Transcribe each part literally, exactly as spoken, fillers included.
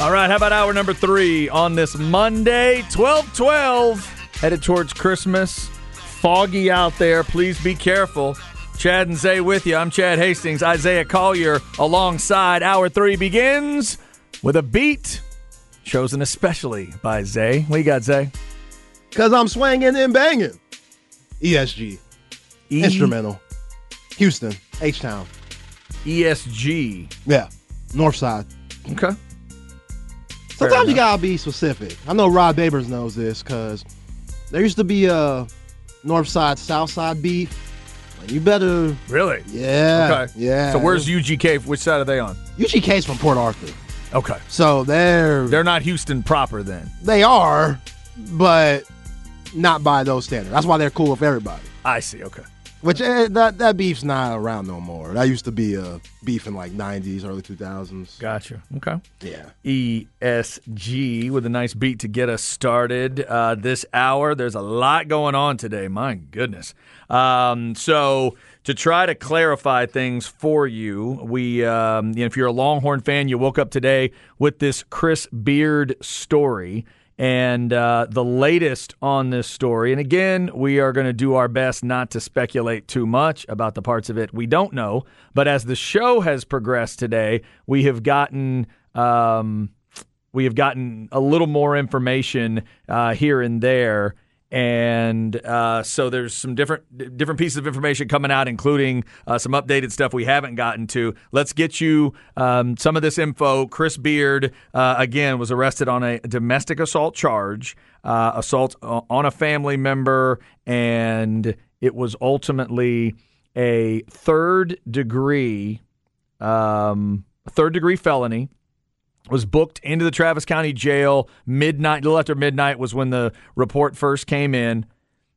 All right, how about hour number three on this Monday, twelve twelve, headed towards Christmas. Foggy out there. Please be careful. Chad and Zay with you. I'm Chad Hastings. Isaiah Collier alongside. Hour three begins with a beat chosen especially by Zay. What you got, Zay? Because I'm swinging and banging. E S G. E- Instrumental. Houston. H-Town. E S G. Yeah. Northside. Okay. Sometimes you gotta be specific. I know Rod Babers knows this because there used to be a north side, south side beef. You better. Really? Yeah. Okay. Yeah. So where's U G K? Which side are they on? U G K's from Port Arthur. Okay. So they're. They're not Houston proper then. They are, but not by those standards. That's why they're cool with everybody. I see. Okay. Which eh, that that beef's not around no more. That used to be a beef in like nineties, early two thousands. Gotcha. Okay. Yeah. E S G with a nice beat to get us started uh, this hour. There's a lot going on today. My goodness. Um, so to try to clarify things for you, we um, you know, if you're a Longhorn fan, you woke up today with this Chris Beard story. And uh, the latest on this story, and again, we are going to do our best not to speculate too much about the parts of it we don't know, but as the show has progressed today, we have gotten um, we have gotten a little more information uh, here and there, and uh, so there's some different different pieces of information coming out, including uh, some updated stuff we haven't gotten to. Let's get you um, some of this info. Chris Beard, uh, again, was arrested on a domestic assault charge, uh, assault on a family member, and it was ultimately a third degree, um, third degree felony. Was booked into the Travis County Jail midnight. A little after midnight was when the report first came in.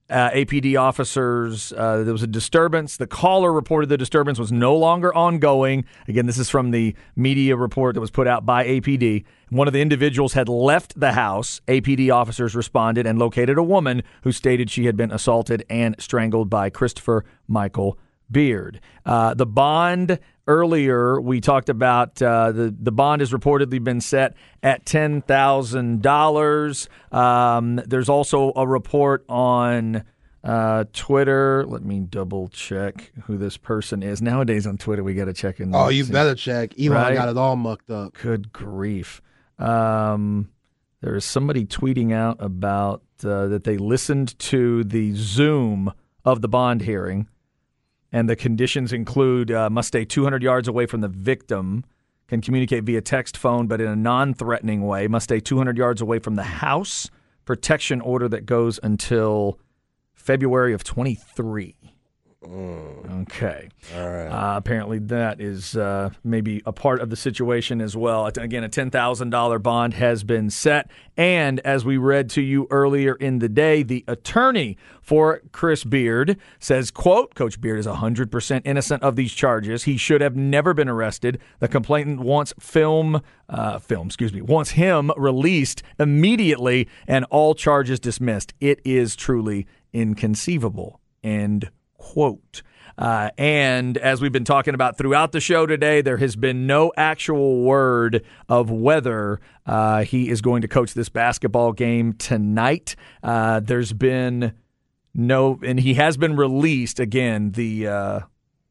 Uh, A P D officers, uh, there was a disturbance. The caller reported the disturbance was no longer ongoing. Again, this is from the media report that was put out by A P D. One of the individuals had left the house. A P D officers responded and located a woman who stated she had been assaulted and strangled by Christopher Michael Beard. Uh, the bond... Earlier, we talked about uh, the, the bond has reportedly been set at ten thousand dollars. Um, there's also a report on uh, Twitter. Let me double check who this person is. Nowadays on Twitter, we got to check in. Oh, you see. Better check. Elon right? Got it all mucked up. Good grief. Um, there is somebody tweeting out about uh, that they listened to the Zoom of the bond hearing. And the conditions include uh, must stay two hundred yards away from the victim, can communicate via text, phone, but in a non-threatening way, must stay two hundred yards away from the house, protection order that goes until February of twenty-three. Mm. Okay. All right. Uh, apparently that is uh, maybe a part of the situation as well. Again, a ten thousand dollars bond has been set. And as we read to you earlier in the day, the attorney for Chris Beard says, quote, Coach Beard is one hundred percent innocent of these charges. He should have never been arrested. The complainant wants film, uh, film, excuse me, wants him released immediately and all charges dismissed. It is truly inconceivable. End quote. Uh, and as we've been talking about throughout the show today, there has been no actual word of whether uh, he is going to coach this basketball game tonight. Uh, there's been no, and he has been released again. The uh,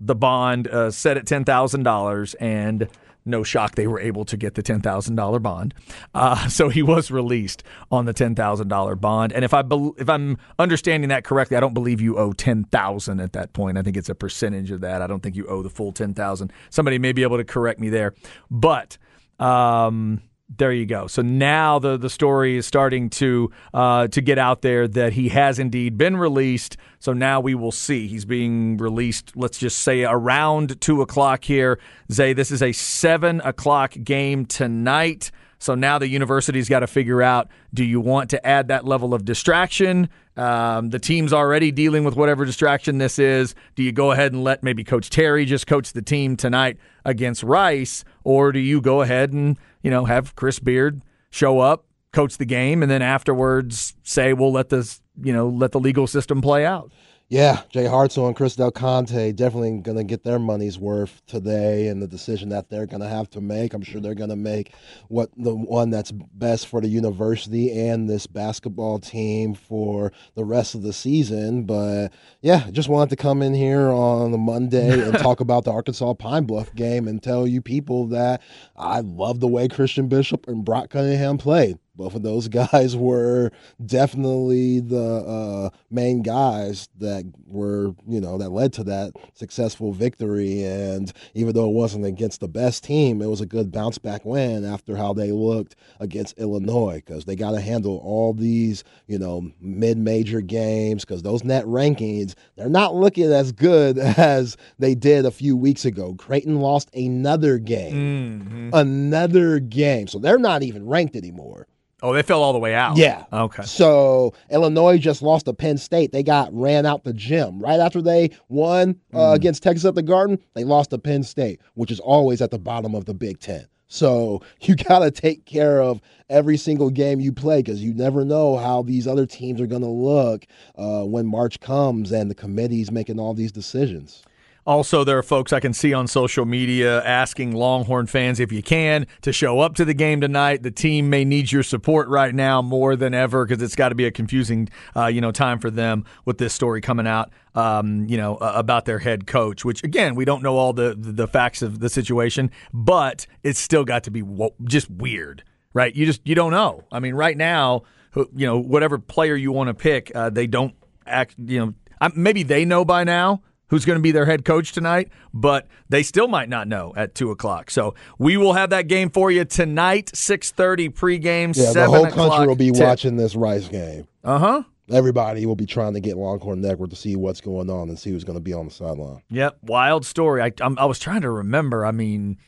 the bond uh, set at ten thousand dollars, and No shock they were able to get the ten thousand dollars bond. Uh, so he was released on the ten thousand dollars bond. And if, I be- if I'm understanding that correctly, I don't believe you owe ten thousand dollars at that point. I think it's a percentage of that. I don't think you owe the full ten thousand dollars. Somebody may be able to correct me there. But um, there you go. So now the, the story is starting to uh, to get out there that he has indeed been released. So now we will see. He's being released, let's just say, around two o'clock here. Zay, this is a seven o'clock game tonight. So now the university's got to figure out, do you want to add that level of distraction? Um, the team's already dealing with whatever distraction this is. Do you go ahead and let maybe Coach Terry just coach the team tonight against Rice? Or do you go ahead and, you know, have Chris Beard show up, coach the game, and then afterwards say, we'll let this, you know, let the legal system play out. Yeah, Jay Hartzell and Chris Del Conte definitely going to get their money's worth today and the decision that they're going to have to make. I'm sure they're going to make what the one that's best for the university and this basketball team for the rest of the season. But, yeah, just wanted to come in here on a Monday and talk about the Arkansas Pine Bluff game and tell you people that I love the way Christian Bishop and Brock Cunningham played. Both of those guys were definitely the uh, main guys that were, you know, that led to that successful victory. And even though it wasn't against the best team, it was a good bounce back win after how they looked against Illinois, because they got to handle all these, you know, mid-major games, because those net rankings, they're not looking as good as they did a few weeks ago. Creighton lost another game, mm-hmm. another game. So they're not even ranked anymore. Oh, they fell all the way out. Yeah. Okay. So Illinois just lost to Penn State. They got ran out the gym. Right after they won uh, mm. against Texas at the Garden, they lost to Penn State, which is always at the bottom of the Big Ten. So you got to take care of every single game you play, because you never know how these other teams are going to look uh, when March comes and the committee's making all these decisions. Also, there are folks I can see on social media asking Longhorn fans, if you can, to show up to the game tonight. The team may need your support right now more than ever, because it's got to be a confusing uh, you know, time for them with this story coming out um, you know, uh, about their head coach, which, again, we don't know all the, the, the facts of the situation, but it's still got to be wo- just weird, right? You just you don't know. I mean, right now, you know, whatever player you want to pick, uh, they don't act, you know, maybe they know by now who's going to be their head coach tonight, but they still might not know at two o'clock. So we will have that game for you tonight, six thirty pregame, yeah, seven o'clock. Yeah, the whole country will be ten watching this Rice game. Uh-huh. Everybody will be trying to get Longhorn Network to see what's going on and see who's going to be on the sideline. Yep, wild story. I, I'm, I was trying to remember. I mean,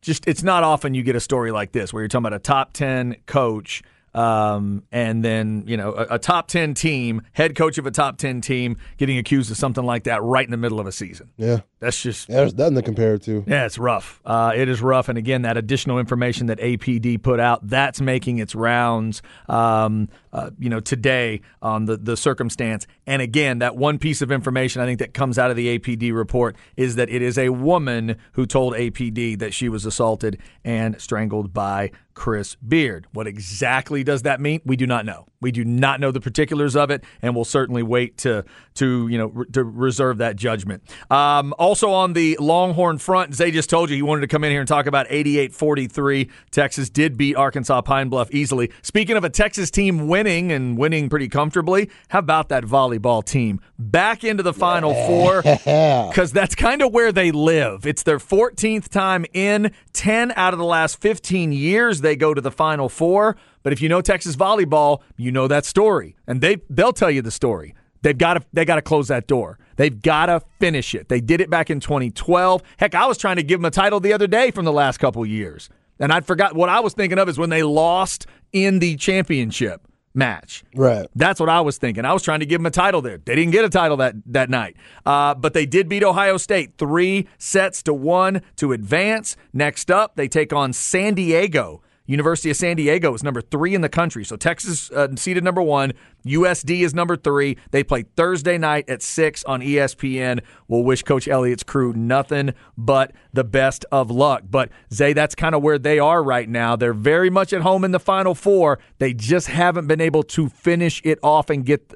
just it's not often you get a story like this where you're talking about a top ten coach Um, and then, you know, a, a top ten team, head coach of a top ten team getting accused of something like that right in the middle of a season. Yeah. That's just... Yeah, there's nothing to compare it to. Yeah, it's rough. Uh, it is rough. And again, that additional information that A P D put out, that's making its rounds, um, uh, you know, today on the, the circumstance. And again, that one piece of information I think that comes out of the A P D report is that it is a woman who told A P D that she was assaulted and strangled by Chris Beard. What exactly does that mean? We do not know. We do not know the particulars of it, and we'll certainly wait to to you know re- to reserve that judgment. Um, also on the Longhorn front, Zay just told you he wanted to come in here and talk about eighty-eight forty-three. Texas did beat Arkansas Pine Bluff easily. Speaking of a Texas team winning and winning pretty comfortably, how about that volleyball team back into the Final Four? Because that's kind of where they live. It's their fourteenth time in. Ten out of the last fifteen years they go to the Final Four. But if you know Texas volleyball, you know that story, and they they'll tell you the story. They've got to they got to close that door. They've got to finish it. They did it back in twenty twelve. Heck, I was trying to give them a title the other day from the last couple years, and I'd forgot what I was thinking of is when they lost in the championship match. Right. That's what I was thinking. I was trying to give them a title there. They didn't get a title that that night. Uh, but they did beat Ohio State three sets to one to advance. Next up, they take on San Diego. University of San Diego is number three in the country. So Texas uh, seeded number one. U S D is number three. They play Thursday night at six on E S P N. We'll wish Coach Elliott's crew nothing but the best of luck. But, Zay, that's kind of where they are right now. They're very much at home in the Final Four. They just haven't been able to finish it off and get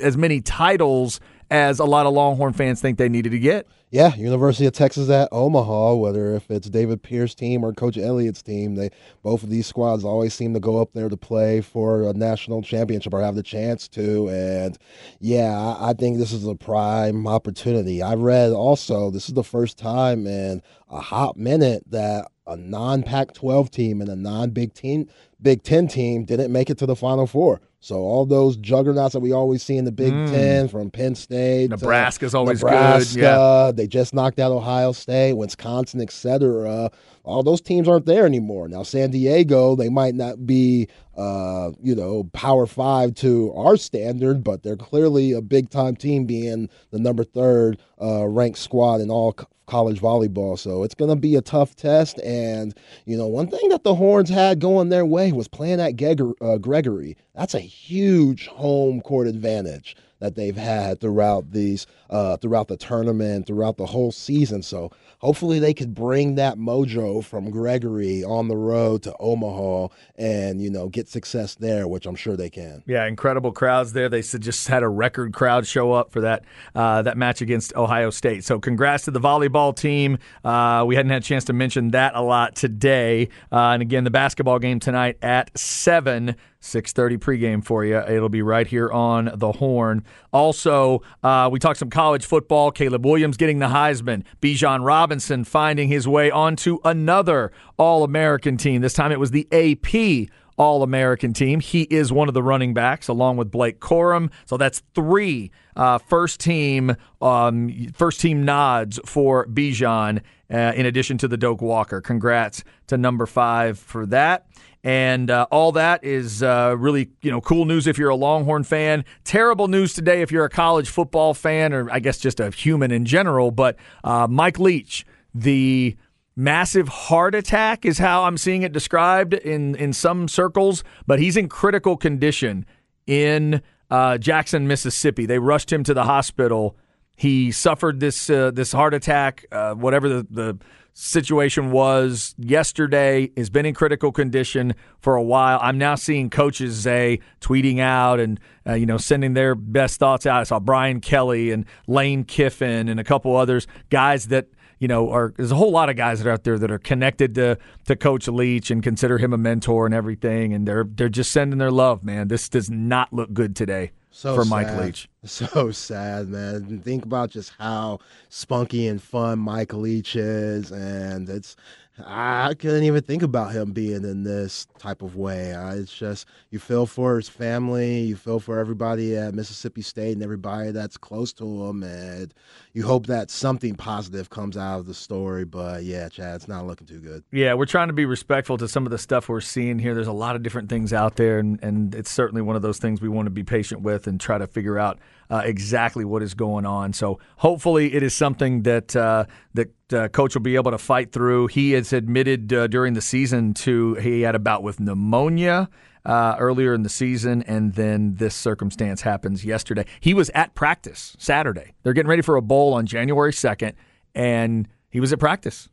as many titles as a lot of Longhorn fans think they needed to get. Yeah, University of Texas at Omaha, whether if it's David Pierce's team or Coach Elliott's team, they both of these squads always seem to go up there to play for a national championship or have the chance to. And, yeah, I think this is a prime opportunity. I read also this is the first time in a hot minute that a non-Pac twelve team and a non-Big team, Big Ten team didn't make it to the Final Four. So all those juggernauts that we always see in the Big mm. Ten, from Penn State, Nebraska's to always Nebraska, good. Yeah. They just knocked out Ohio State, Wisconsin, et cetera. All those teams aren't there anymore. Now San Diego, they might not be, uh, you know, Power Five to our standard, but they're clearly a big time team, being the number third uh, ranked squad in all co- college volleyball. So it's going to be a tough test. And you know, one thing that the Horns had going their way was playing at Gregor- uh, Gregory. That's a huge home court advantage that they've had throughout these, uh, throughout the tournament, throughout the whole season. So hopefully they could bring that mojo from Gregory on the road to Omaha and, you know, get success there, which I'm sure they can. Yeah, incredible crowds there. They just had a record crowd show up for that uh, that match against Ohio State. So congrats to the volleyball team. Uh, we hadn't had a chance to mention that a lot today. Uh, and again, the basketball game tonight at seven. six thirty pregame for you. It'll be right here on the Horn. Also, uh, we talked some college football. Caleb Williams getting the Heisman. Bijan Robinson finding his way onto another All-American team. This time it was the A P All-American team. He is one of the running backs, along with Blake Corum. So that's three uh, first-team um, first team nods for Bijan, uh, in addition to the Doak Walker. Congrats to number five for that. And uh, all that is uh, really, you know, cool news if you're a Longhorn fan. Terrible news today if you're a college football fan, or I guess just a human in general. But uh, Mike Leach, the massive heart attack is how I'm seeing it described in, in some circles. But he's in critical condition in uh, Jackson, Mississippi. They rushed him to the hospital. He suffered this uh, this heart attack, uh, whatever the, the situation was yesterday, has been in critical condition for a while. I'm now seeing coaches say, tweeting out and uh, you know, sending their best thoughts out. I saw Brian Kelly and Lane Kiffin and a couple others, guys that, you know, are, there's a whole lot of guys that are out there that are connected to to Coach Leach and consider him a mentor and everything, and they're they're just sending their love, man. This does not look good today. So for sad. Mike Leach. So sad, man. Think about just how spunky and fun Mike Leach is, and it's, I couldn't even think about him being in this type of way. It's just, you feel for his family, you feel for everybody at Mississippi State and everybody that's close to him, and you hope that something positive comes out of the story. But yeah, Chad, it's not looking too good. Yeah, we're trying to be respectful to some of the stuff we're seeing here. There's a lot of different things out there, and, and it's certainly one of those things we want to be patient with and try to figure out Uh, exactly what is going on. So hopefully it is something that uh, that uh, Coach will be able to fight through. He has admitted uh, during the season to he had a bout with pneumonia uh, earlier in the season, and then this circumstance happens yesterday. He was at practice Saturday. They're getting ready for a bowl on January second, and he was at practice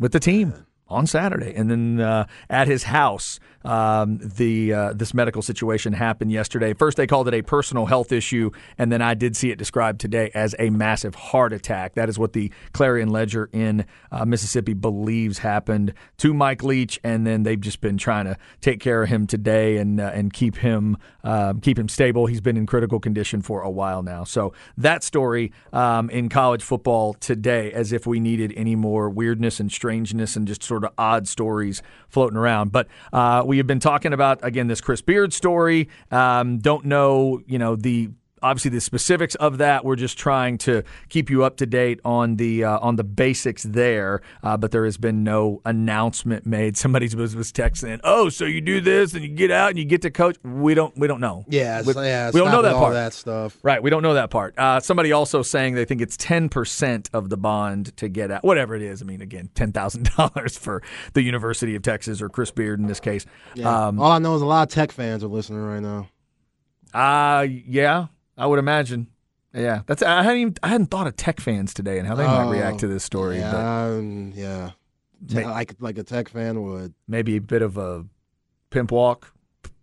with the team on Saturday, and then uh, at his house, um, the uh, this medical situation happened yesterday. First, they called it a personal health issue, and then I did see it described today as a massive heart attack. That is what the Clarion Ledger in uh, Mississippi believes happened to Mike Leach, and then they've just been trying to take care of him today and uh, and keep him uh, keep him stable. He's been in critical condition for a while now. So that story um, in college football today, as if we needed any more weirdness and strangeness and just sort of Sort of odd stories floating around. But uh, we have been talking about, again, this Chris Beard story. Um, don't know, you know, the obviously the specifics of that. We're just trying to keep you up to date on the uh, on the basics there. Uh, but there has been no announcement made. Somebody was, was texting, "Oh, so you do this and you get out and you get to coach." We don't we don't know. Yeah, we, yeah, we don't know that part. All that stuff. Right, we don't know that part. Uh, somebody also saying they think it's ten percent of the bond to get out, whatever it is. I mean, again, ten thousand dollars for the University of Texas or Chris Beard in this case. Yeah. Um, all I know is a lot of Tech fans are listening right now. Uh yeah. I would imagine, yeah. That's I hadn't even, I hadn't thought of Tech fans today and how they oh, might react to this story. Yeah, but um, yeah. May, like like a Tech fan would. Maybe a bit of a pimp walk,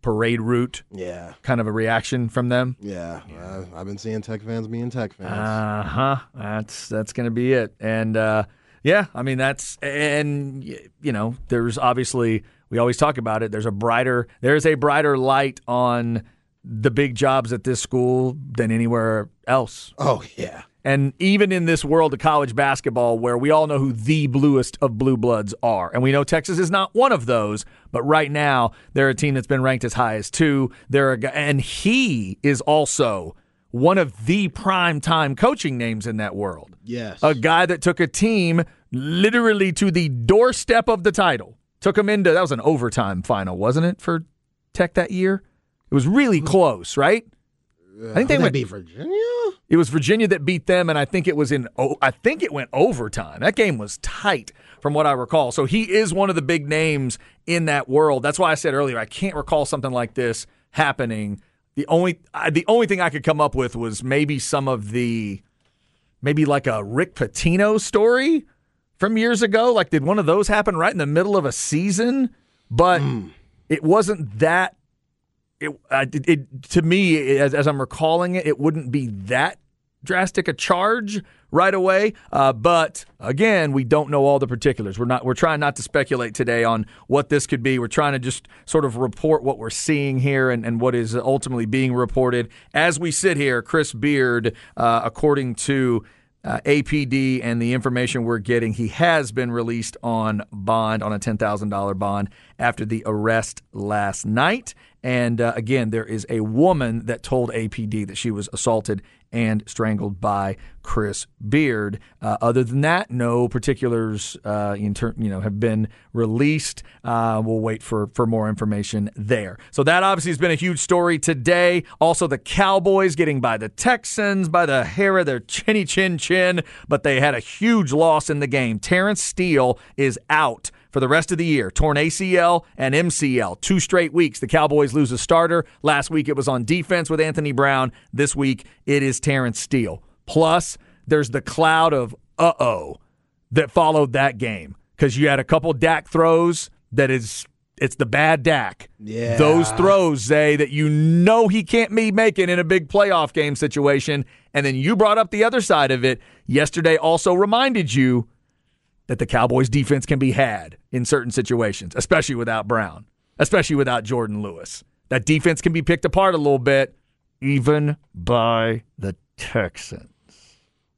parade route yeah. kind of a reaction from them. Yeah. yeah. I've been seeing Tech fans being Tech fans. Uh-huh. That's, that's going to be it. And, uh, yeah, I mean, that's – and, you know, there's obviously – we always talk about it. There's a brighter – there's a brighter light on the big jobs at this school than anywhere else. Oh, yeah. And even in this world of college basketball where we all know who the bluest of blue bloods are, and we know Texas is not one of those, but right now they're a team that's been ranked as high as two. They're a, and he is also one of the prime-time coaching names in that world. Yes. A guy that took a team literally to the doorstep of the title. Took them into, that was an overtime final, wasn't it, for Tech that year? It was really close, right? Uh, I think they went, beat Virginia? It was Virginia that beat them, and I think it was in, oh, I think it went overtime. That game was tight from what I recall. So he is one of the big names in that world. That's why I said earlier, I can't recall something like this happening. The only, I, the only thing I could come up with was maybe some of the, maybe like a Rick Pitino story from years ago. Like, did one of those happen right in the middle of a season? But mm. it wasn't that. It, uh, it, it to me, it, as, as I'm recalling it, it wouldn't be that drastic a charge right away. Uh, but again, we don't know all the particulars. We're not. We're trying not to speculate today on what this could be. We're trying to just sort of report what we're seeing here and, and what is ultimately being reported as we sit here. Chris Beard, uh, according to Uh, A P D and the information we're getting, he has been released on bond, on a ten thousand dollars bond after the arrest last night. And uh, again, there is a woman that told A P D that she was assaulted and strangled by Chris Beard. Uh, other than that, no particulars uh, in ter- you know, have been released. Uh, we'll wait for, for more information there. So that obviously has been a huge story today. Also, the Cowboys getting by the Texans by the hair of their chinny chin chin, but they had a huge loss in the game. Terrence Steele is out for the rest of the year, torn A C L and M C L. Two straight weeks. The Cowboys lose a starter. Last week it was on defense with Anthony Brown. This week it is Terrence Steele. Plus, there's the cloud of uh-oh that followed that game because you had a couple Dak throws that is, it's the bad Dak. Yeah. Those throws, Zay, that you know he can't be making in a big playoff game situation. And then you brought up the other side of it. Yesterday also reminded you that the Cowboys' defense can be had in certain situations, especially without Brown, especially without Jordan Lewis. That defense can be picked apart a little bit, even by the Texans.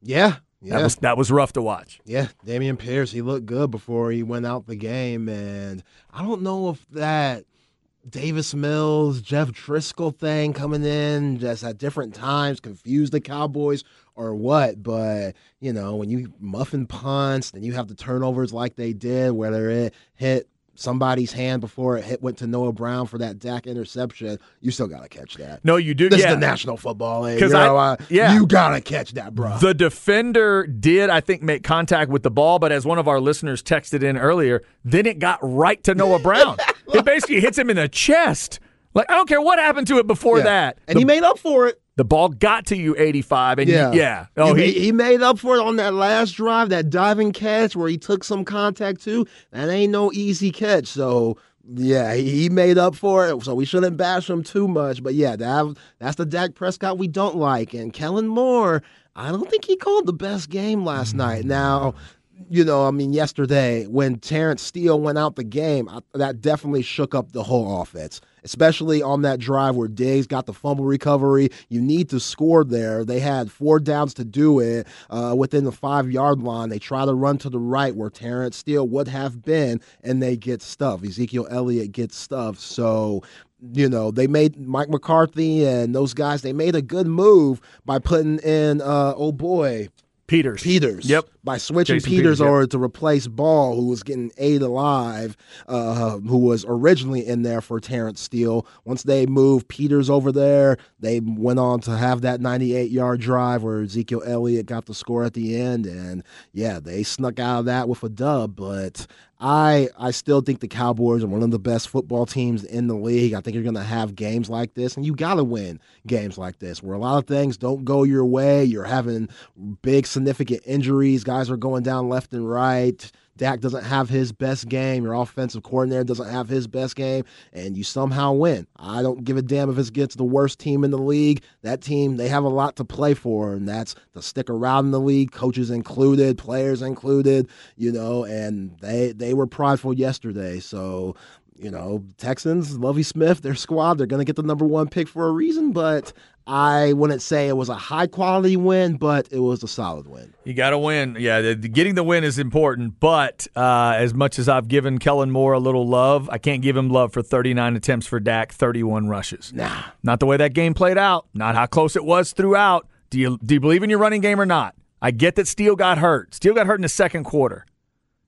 Yeah. yeah. That was that was rough to watch. Yeah, Dameon Pierce, he looked good before he went out the game, and I don't know if that Davis Mills, Jeff Driscoll thing coming in just at different times confused the Cowboys or what, but, you know, when you muffin punts and you have the turnovers like they did, whether it hit somebody's hand before it hit, went to Noah Brown for that Dak interception, you still got to catch that. No, you do. This yeah. is the National Football League. You, know, I, yeah. you got to catch that, bro. The defender did, I think, make contact with the ball, but as one of our listeners texted in earlier, then it got right to Noah Brown. It basically hits him in the chest. Like, I don't care what happened to it before yeah. that. And the, he made up for it. The ball got to you, eighty-five, and yeah, you, yeah. Oh, he, he, he made up for it on that last drive, that diving catch where he took some contact too. That ain't no easy catch, so yeah, he, he made up for it. So we shouldn't bash him too much, but yeah, that that's the Dak Prescott we don't like. And Kellen Moore, I don't think he called the best game last mm-hmm. night. Now, you know, I mean, yesterday when Terrence Steele went out the game, I, that definitely shook up the whole offense. Especially on that drive where Diggs got the fumble recovery. You need to score there. They had four downs to do it uh, within the five-yard line. They try to run to the right where Terrence Steele would have been, and they get stuffed. Ezekiel Elliott gets stuffed. So, you know, they made Mike McCarthy and those guys, they made a good move by putting in, uh, oh boy, Peters. Peters. Yep. By switching Jason Peters, Peters yep. over to replace Ball, who was getting ate alive, uh, who was originally in there for Terrence Steele. Once they moved Peters over there, they went on to have that ninety-eight-yard drive where Ezekiel Elliott got the score at the end. And, yeah, they snuck out of that with a dub. But I I still think the Cowboys are one of the best football teams in the league. I think you're going to have games like this, and you got to win games like this where a lot of things don't go your way. You're having big, significant injuries. Guys are going down left and right. Dak doesn't have his best game, your offensive coordinator doesn't have his best game, and you somehow win. I don't give a damn if it gets the worst team in the league. That team, they have a lot to play for, and that's to stick around in the league, coaches included, players included, you know, and they they were prideful yesterday. So, you know, Texans, Lovie Smith, their squad, they're going to get the number one pick for a reason, but I wouldn't say it was a high-quality win, but it was a solid win. You got to win. Yeah, the, the, getting the win is important, but uh, as much as I've given Kellen Moore a little love, I can't give him love for thirty-nine attempts for Dak, thirty-one rushes. Nah. Not the way that game played out, not how close it was throughout. Do you, do you believe in your running game or not? I get that Steele got hurt. Steele got hurt in the second quarter.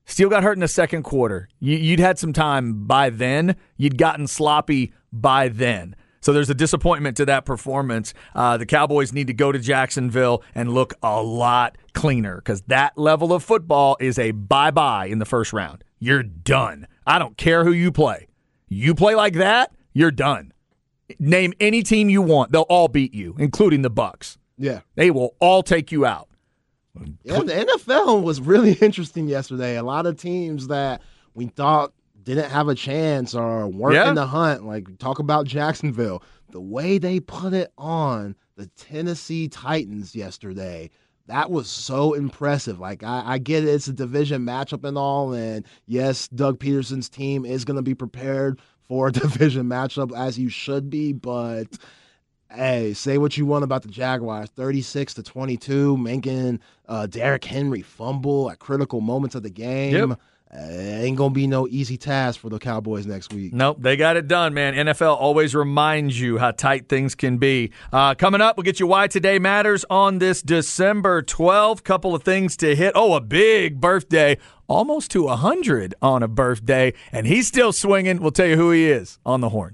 Steele got hurt in the second quarter. You, you'd had some time by then. You'd gotten sloppy by then. So there's a disappointment to that performance. Uh, the Cowboys need to go to Jacksonville and look a lot cleaner, because that level of football is a bye-bye in the first round. You're done. I don't care who you play. You play like that, you're done. Name any team you want. They'll all beat you, including the Bucs. Yeah. They will all take you out. Yeah, the N F L was really interesting yesterday. A lot of teams that we thought didn't have a chance or weren't yeah. in the hunt. Like, talk about Jacksonville. The way they put it on the Tennessee Titans yesterday, that was so impressive. Like, I, I get it. It's a division matchup and all. And, yes, Doug Peterson's team is going to be prepared for a division matchup, as you should be, but – hey, say what you want about the Jaguars. thirty-six to twenty-two, making uh, Derrick Henry fumble at critical moments of the game. Yep. Uh, ain't going to be no easy task for the Cowboys next week. Nope, they got it done, man. N F L always reminds you how tight things can be. Uh, coming up, we'll get you Why Today Matters on this December twelfth. Couple of things to hit. Oh, a big birthday. Almost to one hundred on a birthday, and he's still swinging. We'll tell you who he is on the horn.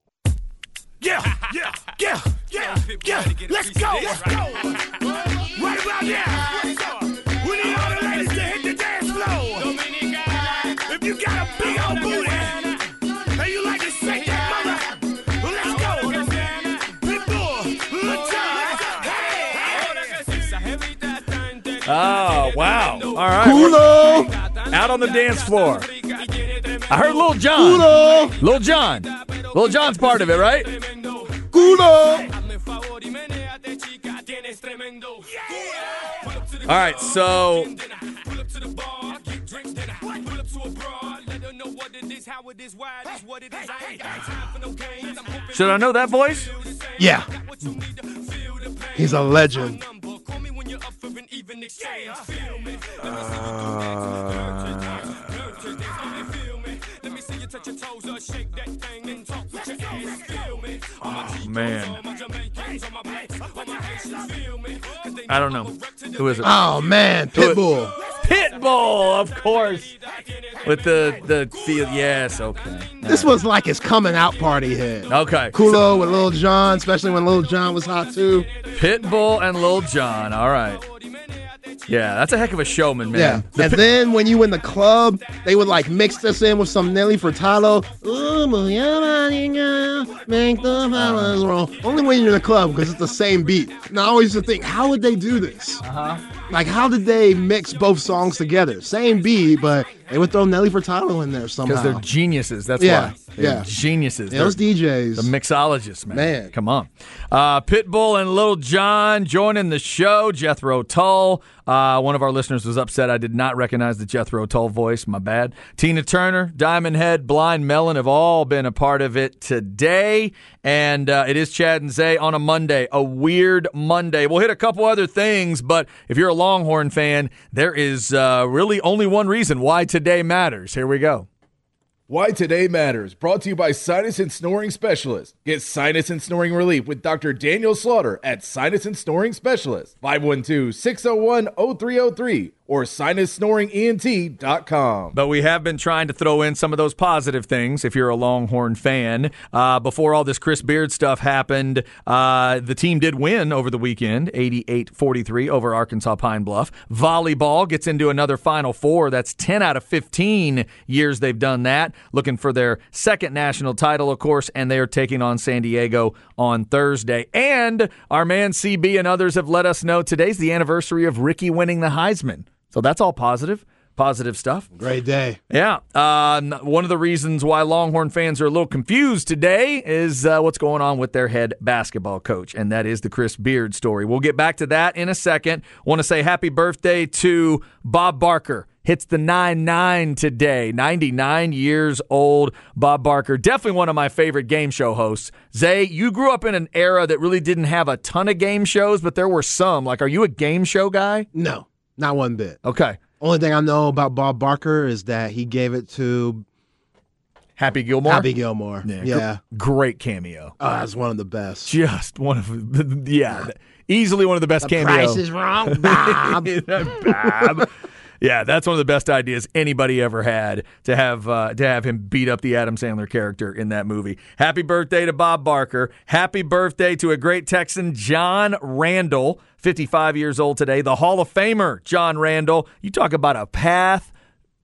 Yeah, yeah, yeah, yeah, yeah. Let's go, let's go. Right about now. We need all the ladies to hit the dance floor. If you got a big old booty and you like to shake that mother, let's go. Big boy, little child. Hey. Oh, wow. All right. Kudo. Out on the dance floor. I heard Lil Jon. Kudo. Lil Jon. Lil Jon's part of it, right? Kudo! All right, so should I know that voice? Yeah. He's a legend. Uh... Oh, man. I don't know. Who is it? Oh, man. Pitbull. Pitbull, of course. With the, the field. Yes, okay. This was like his coming out party hit. Okay. Kulo with Lil Jon, especially when Lil Jon was hot, too. Pitbull and Lil Jon. All right. Yeah, that's a heck of a showman, man. Yeah. The and p- then when you in the club, they would like mix this in with some Nelly Furtado. Make the violence roll. Only when you're in the club, because it's the same beat. And I always used to think, how would they do this? Uh-huh. Like, how did they mix both songs together? Same beat, but they would throw Nelly Furtado in there somehow. Because they're geniuses, that's yeah. why. They're yeah. geniuses. Yeah, those D Js. The mixologists, man. Man. Come on. Uh, Pitbull and Lil Jon joining the show. Jethro Tull. Uh, one of our listeners was upset I did not recognize the Jethro Tull voice. My bad. Tina Turner, Diamond Head, Blind Melon have all been a part of it today. And uh, it is Chad and Zay on a Monday. A weird Monday. We'll hit a couple other things, but if you're a Longhorn fan, there is uh, really only one reason why today matters. Here we go. Why Today Matters, brought to you by Sinus and Snoring Specialist. Get sinus and snoring relief with Doctor Daniel Slaughter at Sinus and Snoring Specialist, five one two, six oh one, oh three oh three, or sinus snoring E N T dot com. But we have been trying to throw in some of those positive things if you're a Longhorn fan. Uh, before all this Chris Beard stuff happened, uh, the team did win over the weekend, eighty-eight forty-three over Arkansas Pine Bluff. Volleyball gets into another Final Four. That's ten out of fifteen years they've done that, looking for their second national title, of course, and they are taking on San Diego on Thursday. And our man C B and others have let us know today's the anniversary of Ricky winning the Heisman. So that's all positive. Positive stuff. Great day. Yeah. Uh, one of the reasons why Longhorn fans are a little confused today is uh, what's going on with their head basketball coach, and that is the Chris Beard story. We'll get back to that in a second. Want to say happy birthday to Bob Barker. Hits the nine nine today, ninety-nine years old. Bob Barker, definitely one of my favorite game show hosts. Zay, you grew up in an era that really didn't have a ton of game shows, but there were some. Like, are you a game show guy? No, not one bit. Okay. Only thing I know about Bob Barker is that he gave it to Happy Gilmore. Happy Gilmore. Yeah. yeah. Great cameo. Oh, that's one of the best. Just one of the, yeah, easily one of the best cameos. The price is wrong, Bob. Bob. Yeah, that's one of the best ideas anybody ever had, to have uh, to have him beat up the Adam Sandler character in that movie. Happy birthday to Bob Barker. Happy birthday to a great Texan, John Randle, fifty-five years old today. The Hall of Famer, John Randle. You talk about a path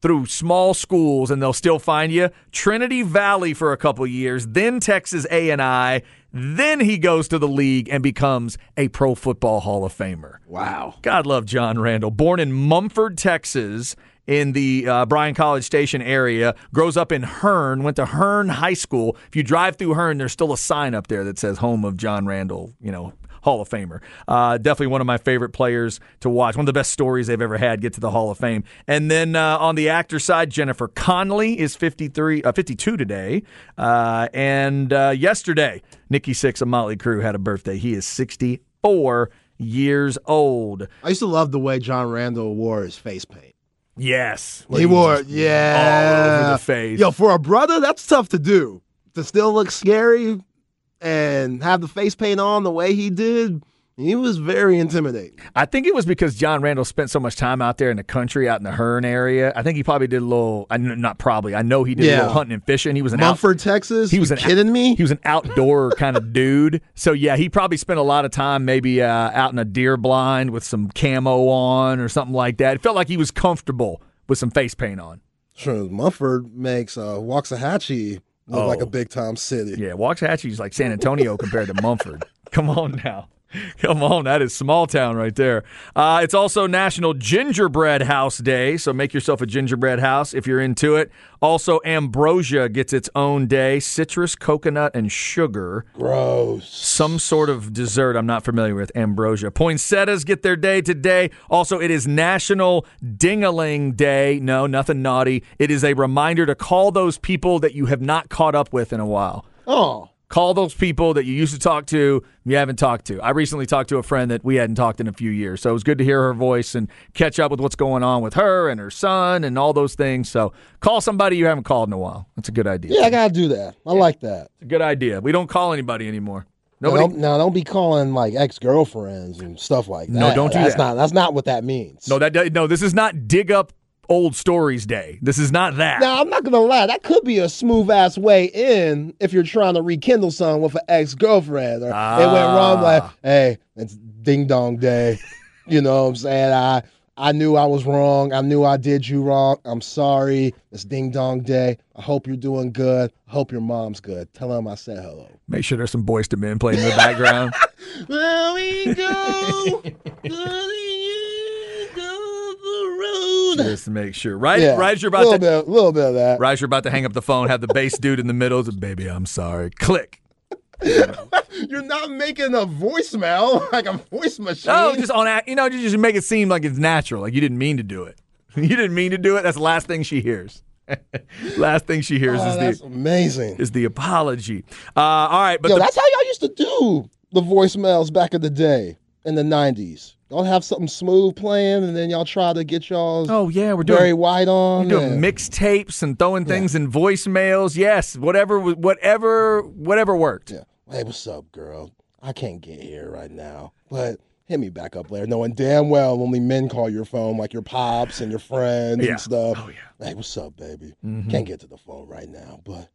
through small schools, and they'll still find you. Trinity Valley for a couple years, then Texas A and I. Then he goes to the league and becomes a Pro Football Hall of Famer. Wow. God love John Randle. Born in Mumford, Texas, in the uh, Bryan College Station area. Grows up in Hearn. Went to Hearn High School. If you drive through Hearn, there's still a sign up there that says home of John Randle, you know, Hall of Famer. Uh, definitely one of my favorite players to watch. One of the best stories they've ever had, get to the Hall of Fame. And then uh, on the actor side, Jennifer Connelly is fifty-three, uh, fifty-two today. Uh, and uh, yesterday, Nikki Sixx of Motley Crue had a birthday. He is sixty-four years old. I used to love the way John Randle wore his face paint. Yes. He wore, yeah. All over the face. Yo, for a brother, that's tough to do. To still look scary and have the face paint on the way he did, he was very intimidating. I think it was because John Randle spent so much time out there in the country, out in the Hearn area. I think he probably did a little, not probably, I know he did yeah. a little hunting and fishing. He was an Mumford, out, Texas? He was an, kidding me? He was an outdoor kind of dude. So, yeah, he probably spent a lot of time maybe uh, out in a deer blind with some camo on or something like that. It felt like he was comfortable with some face paint on. Sure, Mumford makes uh, Waxahachie look oh. like a big-time city. Yeah, Waxahachie's like San Antonio compared to Mumford. Come on now. Come on, that is small town right there. Uh, it's also National Gingerbread House Day, so make yourself a gingerbread house if you're into it. Also, ambrosia gets its own day. Citrus, coconut, and sugar. Gross. Some sort of dessert I'm not familiar with, ambrosia. Poinsettias get their day today. Also, it is National Ding-a-ling Day. No, nothing naughty. It is a reminder to call those people that you have not caught up with in a while. Oh. Call those people that you used to talk to, you haven't talked to. I recently talked to a friend that we hadn't talked in a few years, so it was good to hear her voice and catch up with what's going on with her and her son and all those things. So call somebody you haven't called in a while. That's a good idea. Yeah, I got to do that. I yeah. like that. It's a good idea. We don't call anybody anymore. Nobody. Now, don't, now, don't be calling, like, ex-girlfriends and stuff like that. No, don't do that's that. Not, that's not what that means. No, that no, this is not dig up old stories day. This is not that. Now, I'm not going to lie. That could be a smooth-ass way in if you're trying to rekindle something with an ex-girlfriend. Or ah. It went wrong, like, hey, it's ding-dong day. You know what I'm saying? I I knew I was wrong. I knew I did you wrong. I'm sorry. It's ding-dong day. I hope you're doing good. I hope your mom's good. Tell him I said hello. Make sure there's some Boyz Two Men playing in the background. There we go. Just to make sure. Right, yeah. right as you're about little to bit, little bit of that. Right as you're about to hang up the phone, have the bass dude in the middle. It's a, baby, I'm sorry. Click. You're not making a voicemail like a voice machine. No, just on you know, you just make it seem like it's natural, like you didn't mean to do it. You didn't mean to do it. That's the last thing she hears. Last thing she hears oh, is that's the amazing. Is the apology. Uh, all right, but Yo, the, that's how y'all used to do the voicemails back in the day in the nineties. Y'all have something smooth playing, and then y'all try to get y'all's oh, yeah, we're doing, very white on. We're doing mixtapes and throwing things yeah. in voicemails. Yes, whatever whatever, whatever worked. Yeah. Hey, what's up, girl? I can't get here right now, but hit me back up later, knowing damn well only men call your phone, like your pops and your friends yeah. and stuff. Oh, yeah. Hey, what's up, baby? Mm-hmm. Can't get to the phone right now, but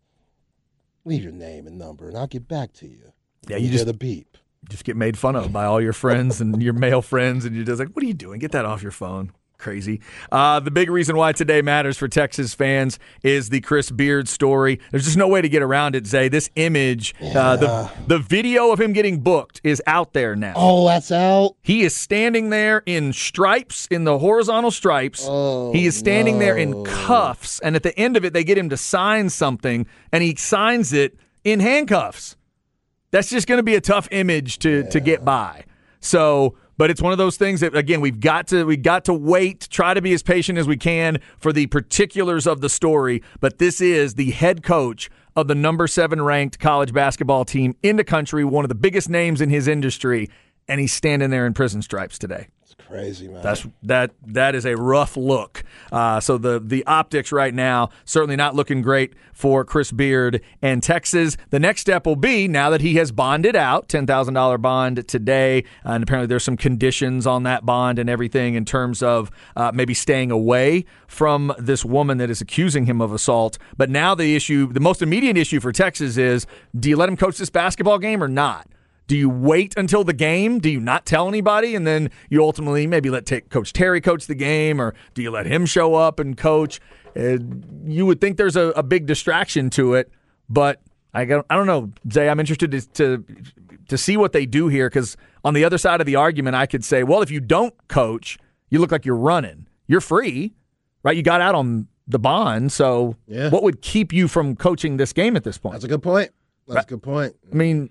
leave your name and number, and I'll get back to you. Yeah, you, you just hear the beep. Just get made fun of by all your friends and your male friends, and you're just like, what are you doing? Get that off your phone. Crazy. Uh, the big reason why today matters for Texas fans is the Chris Beard story. There's just no way to get around it, Zay. This image, yeah. uh, the, the video of him getting booked is out there now. Oh, that's out? He is standing there in stripes, in the horizontal stripes. Oh, he is standing no. there in cuffs, and at the end of it, they get him to sign something, and he signs it in handcuffs. That's just going to be a tough image to, yeah. to get by. So... But it's one of those things that, again, we've got to we got to wait, try to be as patient as we can for the particulars of the story. But this is the head coach of the number seven ranked college basketball team in the country, one of the biggest names in his industry, and he's standing there in prison stripes today. It's crazy, man. That's that that is a rough look. Uh, so the the optics right now certainly not looking great for Chris Beard and Texas. The next step will be now that he has bonded out, ten thousand dollars bond today, and apparently there's some conditions on that bond and everything in terms of uh, maybe staying away from this woman that is accusing him of assault. But now the issue, the most immediate issue for Texas is: do you let him coach this basketball game or not? Do you wait until the game? Do you not tell anybody? And then you ultimately maybe let t- Coach Terry coach the game, or do you let him show up and coach? Uh, you would think there's a, a big distraction to it, but I don't, I don't know, Zay. I'm interested to to, to see what they do here, because on the other side of the argument, I could say, well, if you don't coach, you look like you're running. You're free, right? You got out on the bond, so yeah. what would keep you from coaching this game at this point? That's a good point. That's a good point. I mean...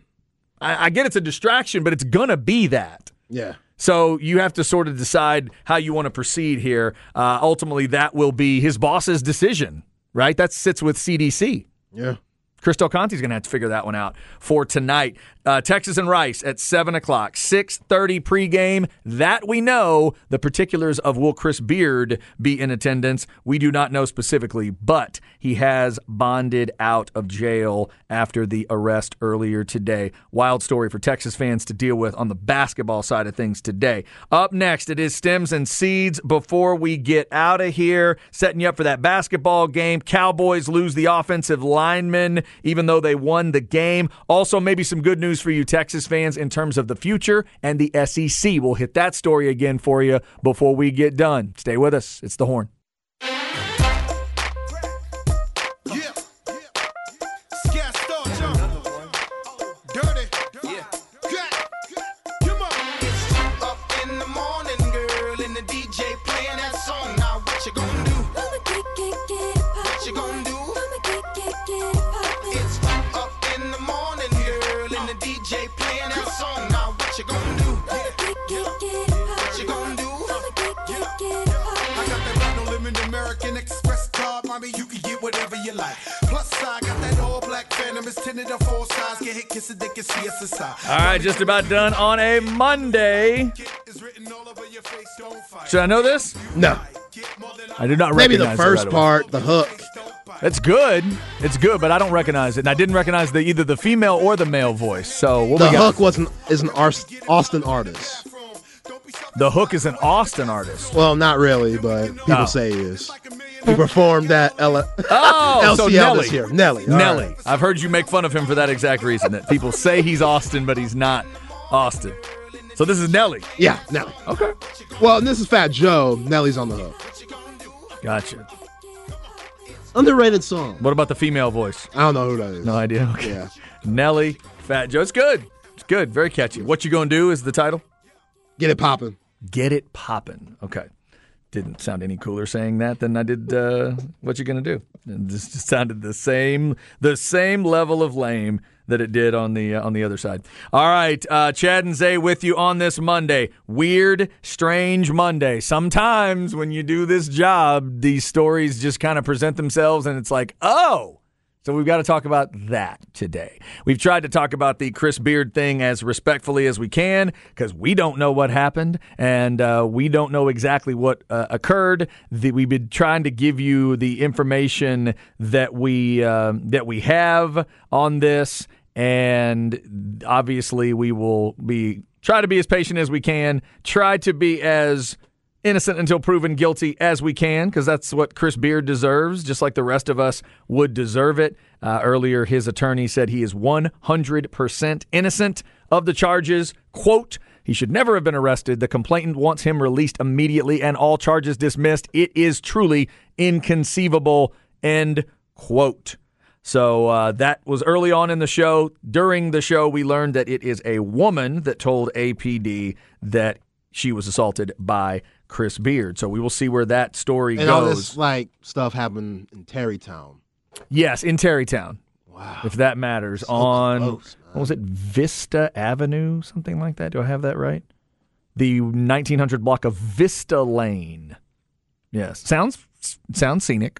I get it's a distraction, but it's going to be that. Yeah. So you have to sort of decide how you want to proceed here. Uh, ultimately, that will be his boss's decision, right? That sits with C D C. Yeah. Chris Del Conte is going to have to figure that one out for tonight. Uh, Texas and Rice at seven o'clock, six thirty pregame. That we know. The particulars of will Chris Beard be in attendance, we do not know specifically, but he has bonded out of jail after the arrest earlier today. Wild story for Texas fans to deal with on the basketball side of things today. Up next, it is Stems and Seeds. Before we get out of here, setting you up for that basketball game. Cowboys lose the offensive lineman, even though they won the game. Also, maybe some good news for you Texas fans in terms of the future and the S E C. We'll hit that story again for you before we get done. Stay with us. It's The Horn. All right, just about done on a Monday. Should I know this? No. I do not recognize it. Maybe the first part, the hook. It's good. It's good, but I don't recognize it. And I didn't recognize the either the female or the male voice. So what we got? The hook was an, is an Austin artist. The hook is an Austin artist. Well, not really, but people oh. say it is. He performed that L- oh, L C L so Nelly. This year. Nelly. Nelly. Right. I've heard you make fun of him for that exact reason, that people say he's Austin, but he's not Austin. So this is Nelly. Yeah, Nelly. Okay. Well, and this is Fat Joe. Nelly's on the hook. Gotcha. Underrated song. What about the female voice? I don't know who that is. No idea. Okay. Yeah. Nelly, Fat Joe. It's good. It's good. Very catchy. What You Gonna Do is the title? Get It Poppin'. Get It Poppin'. Okay. Didn't sound any cooler saying that than I did uh, What You Gonna Do. It just sounded the same the same level of lame that it did on the uh, on the other side. All right, uh, Chad and Zay with you on this Monday. Weird, strange Monday. Sometimes when you do this job, these stories just kind of present themselves and it's like, oh. So we've got to talk about that today. We've tried to talk about the Chris Beard thing as respectfully as we can because we don't know what happened and uh, we don't know exactly what uh, occurred. The, we've been trying to give you the information that we uh, that we have on this, and obviously we will be try to be as patient as we can, try to be as innocent until proven guilty as we can, because that's what Chris Beard deserves, just like the rest of us would deserve it. Uh, earlier, his attorney said he is one hundred percent innocent of the charges. Quote, "He should never have been arrested. The complainant wants him released immediately and all charges dismissed. It is truly inconceivable." End quote. So uh, that was early on in the show. During the show, we learned that it is a woman that told A P D that she was assaulted by Chris Beard. So we will see where that story and goes. And all this like stuff happened in Tarrytown. Yes, in Tarrytown. Wow. If that matters. So on, close, what was it, Vista Avenue, something like that? Do I have that right? The nineteen hundred block of Vista Lane. Yes. Sounds sounds scenic.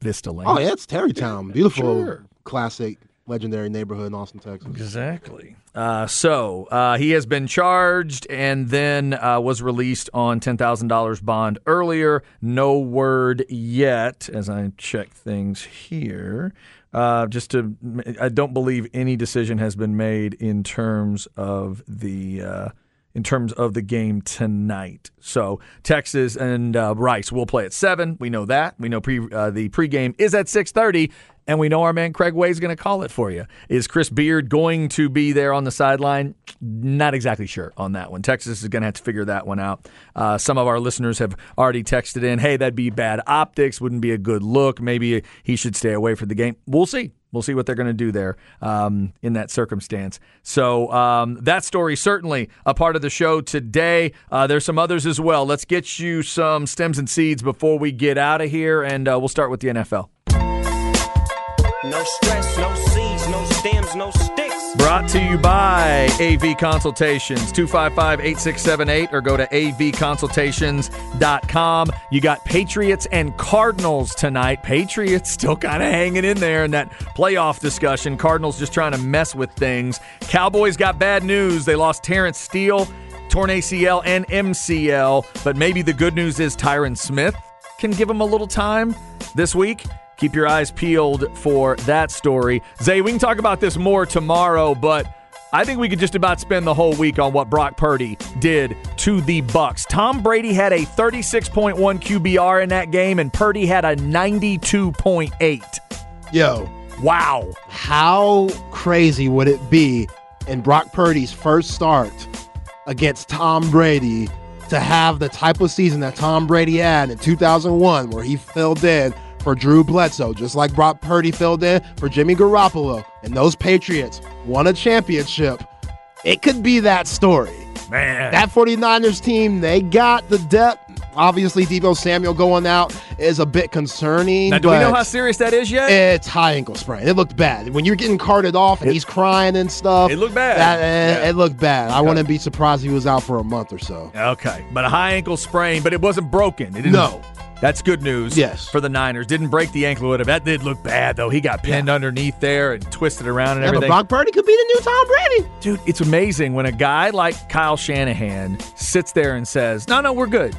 Vista Lane. Oh, yeah, it's Tarrytown. Beautiful, sure. Classic, legendary neighborhood in Austin, Texas. Exactly. Uh, so uh, he has been charged and then uh, was released on ten thousand dollars bond earlier. No word yet, as I check things here. Uh, just to, I don't believe any decision has been made in terms of the uh, in terms of the game tonight. So Texas and uh, Rice will play at seven. We know that. We know pre, uh, the pregame is at six thirty. And we know our man Craig Way is going to call it for you. Is Chris Beard going to be there on the sideline? Not exactly sure on that one. Texas is going to have to figure that one out. Uh, some of our listeners have already texted in, hey, that'd be bad optics, wouldn't be a good look. Maybe he should stay away from the game. We'll see. We'll see what they're going to do there um, in that circumstance. So um, that story certainly a part of the show today. Uh, there's some others as well. Let's get you some stems and seeds before we get out of here, and uh, we'll start with the N F L. No stress, no seeds, no stems, no sticks. Brought to you by A V Consultations, two five five, eight six seven eight, or go to a v consultations dot com. You got Patriots and Cardinals tonight. Patriots still kind of hanging in there in that playoff discussion. Cardinals just trying to mess with things. Cowboys got bad news. They lost Terrence Steele, torn A C L and M C L. But maybe the good news is Tyron Smith can give them a little time this week. Keep your eyes peeled for that story. Zay, we can talk about this more tomorrow, but I think we could just about spend the whole week on what Brock Purdy did to the Bucs. Tom Brady had a thirty-six point one Q B R in that game, and Purdy had a ninety-two point eight. Yo. Wow. How crazy would it be in Brock Purdy's first start against Tom Brady to have the type of season that Tom Brady had in two thousand one where he fell dead for Drew Bledsoe, just like Brock Purdy filled in for Jimmy Garoppolo, and those Patriots won a championship. It could be that story. Man. That 49ers team, they got the depth. Obviously, Deebo Samuel going out is a bit concerning. Now, do we know how serious that is yet? It's high ankle sprain. It looked bad. When you're getting carted off and it, he's crying and stuff. It looked bad. That, yeah. It looked bad. I okay. wouldn't be surprised if he was out for a month or so. Okay. But a high ankle sprain, but it wasn't broken. It didn't. No. That's good news yes. for the Niners. Didn't break the ankle. Would have. That did look bad, though. He got pinned yeah. underneath there and twisted around and yeah, everything. But Brock Purdy could be the new Tom Brady. Dude, it's amazing when a guy like Kyle Shanahan sits there and says, no, no, we're good.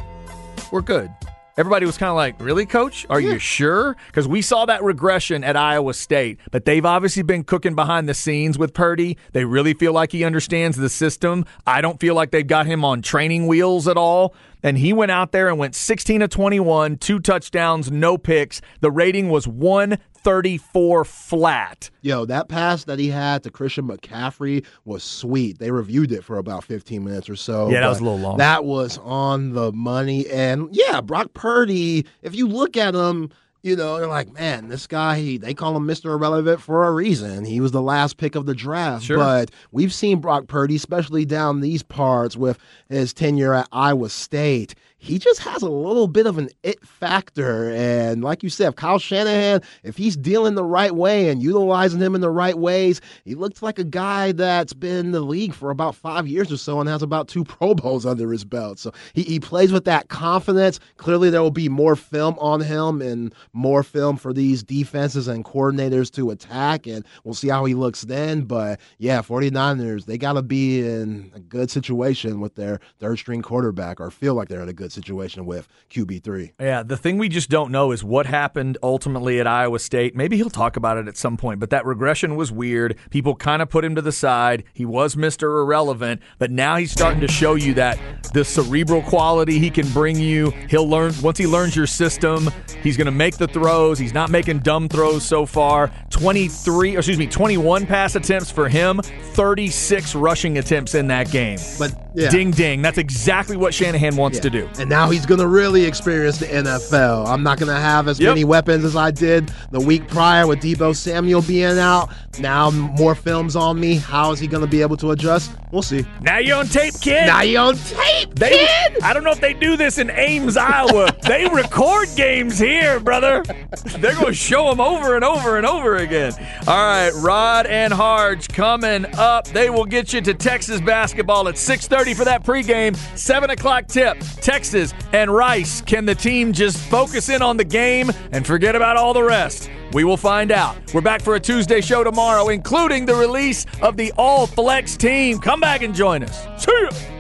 We're good. Everybody was kind of like, really, Coach? Are yeah. you sure? Because we saw that regression at Iowa State, but they've obviously been cooking behind the scenes with Purdy. They really feel like he understands the system. I don't feel like they've got him on training wheels at all. And he went out there and went sixteen of twenty-one, two touchdowns, no picks. The rating was one thirty-four flat. Yo, that pass that he had to Christian McCaffrey was sweet. They reviewed it for about fifteen minutes or so. Yeah, that was a little long. That was on the money. And, yeah, Brock Purdy, if you look at him, you know, they're like, man, this guy, he, they call him Mister Irrelevant for a reason. He was the last pick of the draft. Sure. But we've seen Brock Purdy, especially down these parts with his tenure at Iowa State. He just has a little bit of an it factor. And like you said, if Kyle Shanahan, if he's dealing the right way and utilizing him in the right ways, he looks like a guy that's been in the league for about five years or so and has about two Pro Bowls under his belt. So he, he plays with that confidence. Clearly, there will be more film on him and more film for these defenses and coordinators to attack, and we'll see how he looks then. But, yeah, 49ers, they got to be in a good situation with their third-string quarterback or feel like they're in a good situation with Q B three. Yeah, the thing we just don't know is what happened ultimately at Iowa State. Maybe he'll talk about it at some point, but that regression was weird. People kind of put him to the side. He was Mister Irrelevant, but now he's starting to show you that the cerebral quality he can bring you. He'll learn once he learns your system, he's going to make the throws. He's not making dumb throws so far. twenty-three, excuse me, twenty-one pass attempts for him, thirty-six rushing attempts in that game. But yeah. Ding, ding. That's exactly what Shanahan wants yeah. to do. And now he's going to really experience the N F L. I'm not going to have as yep. many weapons as I did the week prior with Deebo Samuel being out. Now more films on me. How is he going to be able to adjust? We'll see. Now you're on tape, kid. Now you're on tape, they, kid. I don't know if they do this in Ames, Iowa. They record games here, brother. They're going to show them over and over and over again. All right, Rod and Harge coming up. They will get you to Texas basketball at six thirty for that pregame. seven o'clock tip, Texas and Rice. Can the team just focus in on the game and forget about all the rest? We will find out. We're back for a Tuesday show tomorrow, including the release of the All Flex team. Come back and join us. See ya.